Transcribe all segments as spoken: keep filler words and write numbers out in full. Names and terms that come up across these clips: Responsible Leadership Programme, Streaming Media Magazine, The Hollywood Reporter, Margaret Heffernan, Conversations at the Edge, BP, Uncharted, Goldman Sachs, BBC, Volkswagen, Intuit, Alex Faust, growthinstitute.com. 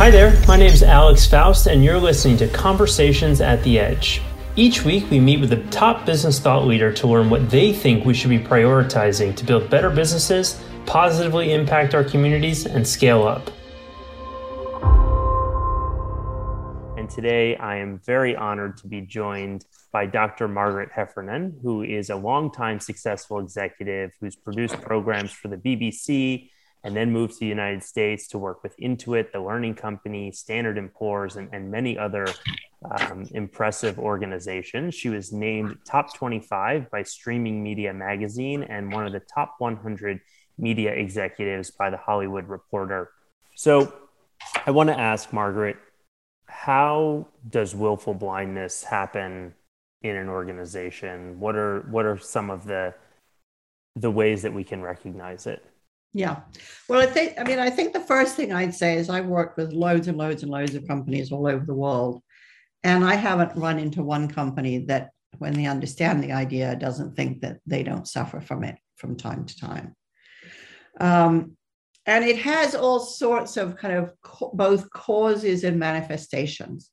Hi there, my name is Alex Faust, and you're listening to Conversations at the Edge. Each week, we meet with the top business thought leader to learn what they think we should be prioritizing to build better businesses, positively impact our communities, and scale up. And today, I am very honored to be joined by Doctor Margaret Heffernan, who is a longtime successful executive who's produced programs for the B B C, and then moved to the United States to work with Intuit, the learning company, Standard and Poor's, and, and many other um, impressive organizations. She was named top twenty-five by Streaming Media Magazine and one of the top one hundred media executives by The Hollywood Reporter. So I want to ask Margaret, how does willful blindness happen in an organization? What are, what are some of the, the ways that we can recognize it? Yeah. Well, I think, I mean, I think the first thing I'd say is I worked with loads and loads and loads of companies all over the world. And I haven't run into one company that, when they understand the idea, doesn't think that they don't suffer from it from time to time. Um, and it has all sorts of kind of co- both causes and manifestations.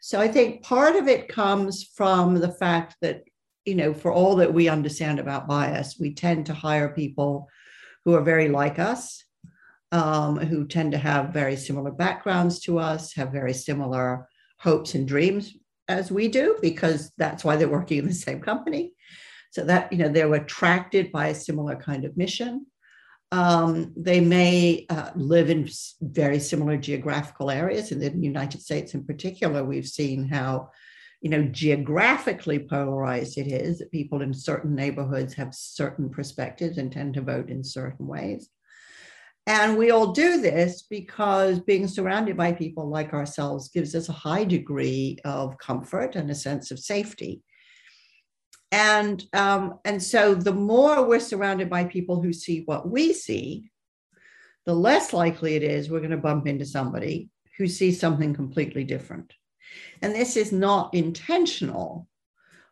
So I think part of it comes from the fact that, you know, for all that we understand about bias, we tend to hire people who are very like us, um, who tend to have very similar backgrounds to us, have very similar hopes and dreams as we do, because that's why they're working in the same company. So that, you know, they're attracted by a similar kind of mission. Um, they may uh, live in very similar geographical areas. And in the United States in particular, we've seen how, you know, geographically polarized it is, that people in certain neighborhoods have certain perspectives and tend to vote in certain ways. And we all do this because being surrounded by people like ourselves gives us a high degree of comfort and a sense of safety. And, um, and so the more we're surrounded by people who see what we see, the less likely it is we're going to bump into somebody who sees something completely different. And this is not intentional,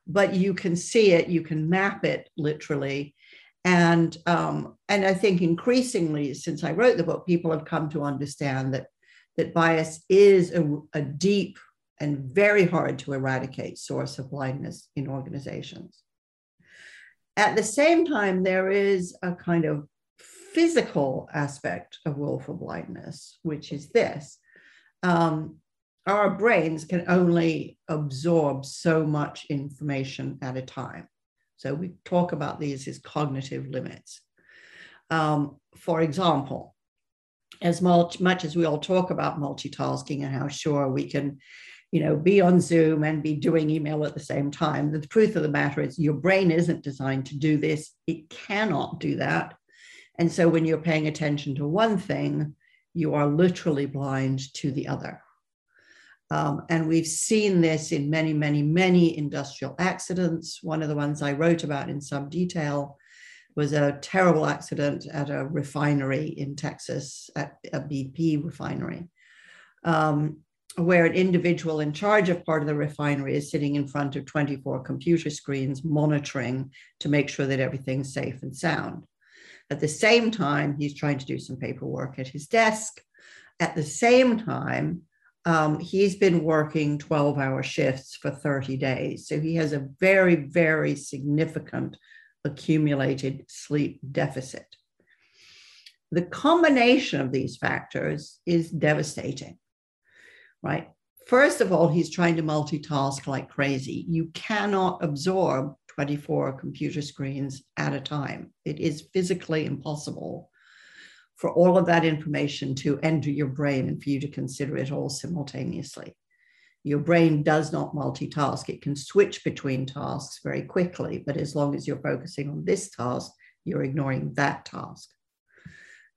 but you can see it, you can map it literally. And, um, and I think increasingly, since I wrote the book, people have come to understand that, that bias is a, a deep and very hard to eradicate source of blindness in organizations. At the same time, there is a kind of physical aspect of willful blindness, which is this. Um, Our brains can only absorb so much information at a time. So we talk about these as cognitive limits. Um, for example, as much, much as we all talk about multitasking and how sure we can, you know, be on Zoom and be doing email at the same time, the truth of the matter is your brain isn't designed to do this. It cannot do that. And so when you're paying attention to one thing, you are literally blind to the other. Um, and we've seen this in many, many, many industrial accidents. One of the ones I wrote about in some detail was a terrible accident at a refinery in Texas, at a B P refinery, um, where an individual in charge of part of the refinery is sitting in front of twenty-four computer screens, monitoring to make sure that everything's safe and sound. At the same time, he's trying to do some paperwork at his desk. At the same time, Um, he's been working twelve-hour shifts for thirty days. So he has a very, very significant accumulated sleep deficit. The combination of these factors is devastating, right? First of all, he's trying to multitask like crazy. You cannot absorb twenty-four computer screens at a time. It is physically impossible for all of that information to enter your brain and for you to consider it all simultaneously. Your brain does not multitask. It can switch between tasks very quickly, but as long as you're focusing on this task, you're ignoring that task.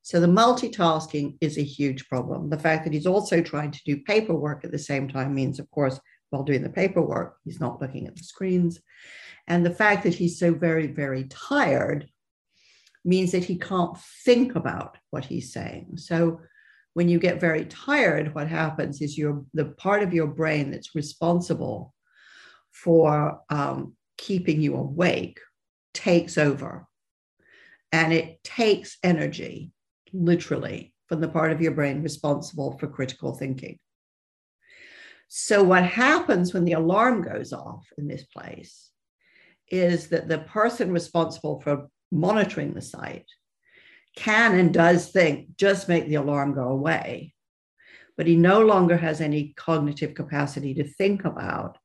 So the multitasking is a huge problem. The fact that he's also trying to do paperwork at the same time means, of course, while doing the paperwork, he's not looking at the screens. And the fact that he's so very, very tired means that he can't think about what he's saying. So when you get very tired, what happens is your the part of your brain that's responsible for um, keeping you awake takes over. And it takes energy, literally, from the part of your brain responsible for critical thinking. So what happens when the alarm goes off in this place is that the person responsible for monitoring the site can and does think, just make the alarm go away, but he no longer has any cognitive capacity to think about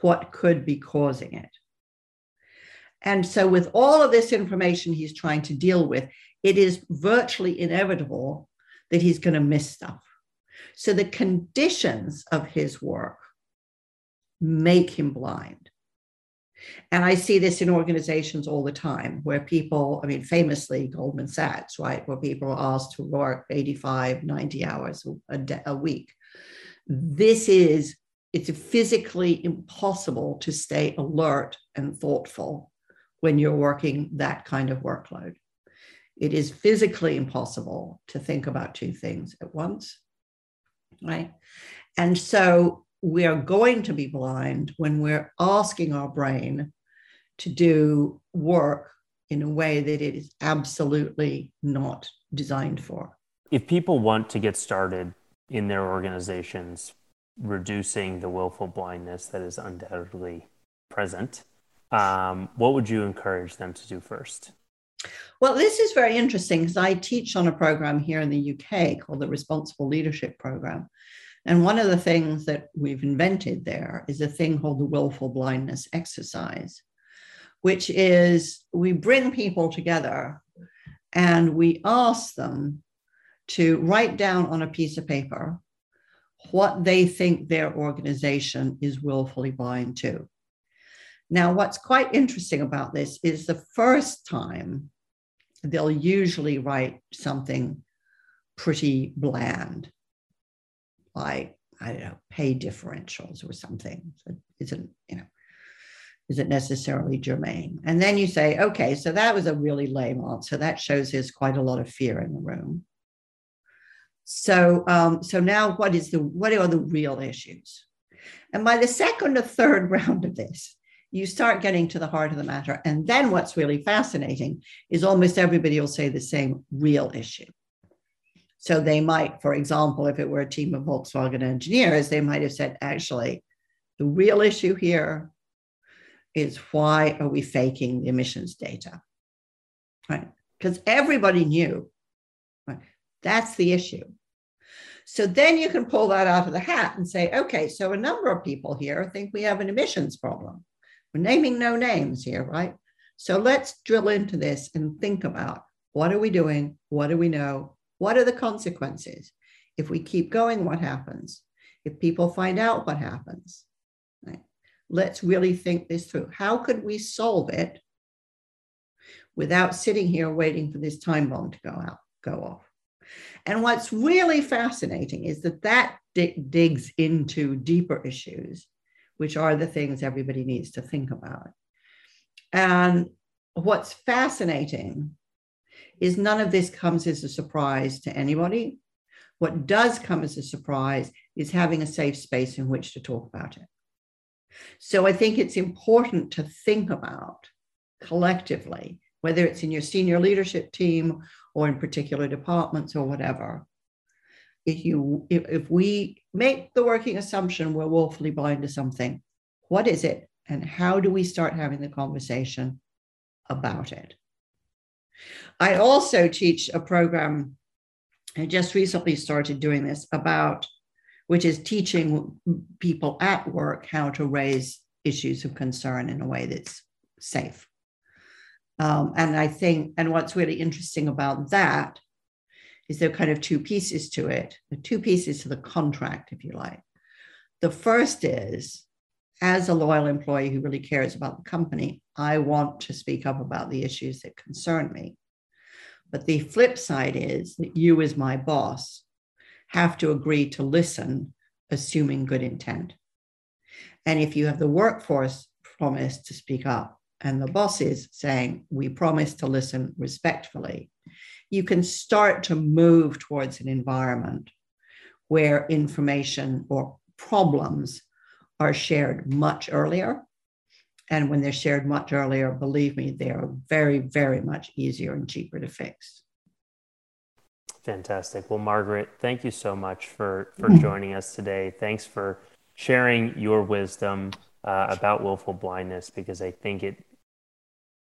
what could be causing it. And so with all of this information he's trying to deal with, it is virtually inevitable that he's going to miss stuff. So the conditions of his work make him blind. And I see this in organizations all the time where people, I mean, famously Goldman Sachs, right, where people are asked to work eighty-five, ninety hours a, day, a week. This is, it's physically impossible to stay alert and thoughtful when you're working that kind of workload. It is physically impossible to think about two things at once, right? And so we are going to be blind when we're asking our brain to do work in a way that it is absolutely not designed for. If people want to get started in their organizations, reducing the willful blindness that is undoubtedly present, um, what would you encourage them to do first? Well, this is very interesting because I teach on a program here in the U K called the Responsible Leadership Programme. And one of the things that we've invented there is a thing called the willful blindness exercise, which is we bring people together and we ask them to write down on a piece of paper what they think their organization is willfully blind to. Now, what's quite interesting about this is the first time they'll usually write something pretty bland, like, I don't know, pay differentials or something. So isn't, you know, isn't necessarily germane. And then you say, okay, so that was a really lame answer. That shows there's quite a lot of fear in the room. So, um, so now what is the, what are the real issues? And by the second or third round of this, you start getting to the heart of the matter. And then what's really fascinating is almost everybody will say the same real issue. So they might, for example, if it were a team of Volkswagen engineers, they might have said, actually, the real issue here is why are we faking the emissions data, right? Because everybody knew, right? That's the issue. So then you can pull that out of the hat and say, okay, so a number of people here think we have an emissions problem. We're naming no names here, right? So let's drill into this and think about what are we doing? What do we know? What are the consequences? If we keep going, what happens? If people find out, what happens? Right? Let's really think this through. How could we solve it without sitting here waiting for this time bomb to go out, go off? And what's really fascinating is that that dig- digs into deeper issues, which are the things everybody needs to think about. And what's fascinating is none of this comes as a surprise to anybody. What does come as a surprise is having a safe space in which to talk about it. So I think it's important to think about collectively, whether it's in your senior leadership team or in particular departments or whatever. If you, if, if we make the working assumption we're willfully blind to something, what is it and how do we start having the conversation about it? I also teach a program, I just recently started doing this, about, which is teaching people at work how to raise issues of concern in a way that's safe. Um, and I think, and what's really interesting about that is there are kind of two pieces to it, the two pieces to the contract, if you like. The first is, as a loyal employee who really cares about the company, I want to speak up about the issues that concern me. But the flip side is that you, as my boss, have to agree to listen, assuming good intent. And if you have the workforce promise to speak up and the bosses saying, we promise to listen respectfully, you can start to move towards an environment where information or problems are shared much earlier. And when they're shared much earlier, believe me, they are very, very much easier and cheaper to fix. Fantastic. Well, Margaret, thank you so much for, for joining us today. Thanks for sharing your wisdom uh, about willful blindness, because I think it,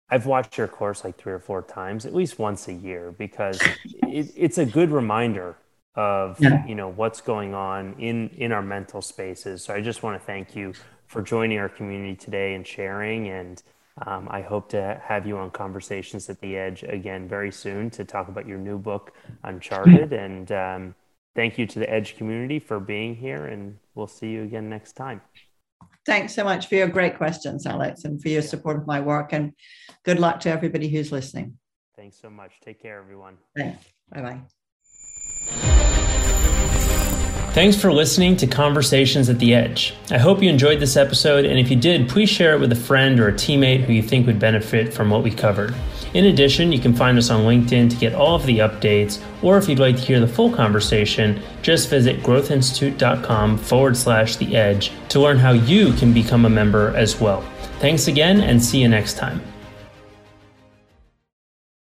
I've watched your course like three or four times, at least once a year, because it, it's a good reminder of, yeah. you know, what's going on in, in our mental spaces. So I just want to thank you for joining our community today and sharing. And um, I hope to have you on Conversations at the Edge again very soon to talk about your new book, Uncharted. And um, thank you to the Edge community for being here, and we'll see you again next time. Thanks so much for your great questions, Alex, and for your yeah. support of my work. And good luck to everybody who's listening. Thanks so much. Take care, everyone. Thanks. Bye-bye. Thanks for listening to Conversations at the Edge. I hope you enjoyed this episode, and if you did, please share it with a friend or a teammate who you think would benefit from what we covered. In addition, you can find us on LinkedIn to get all of the updates, or if you'd like to hear the full conversation, just visit growthinstitute.com forward slash the edge to learn how you can become a member as well. Thanks again, and see you next time.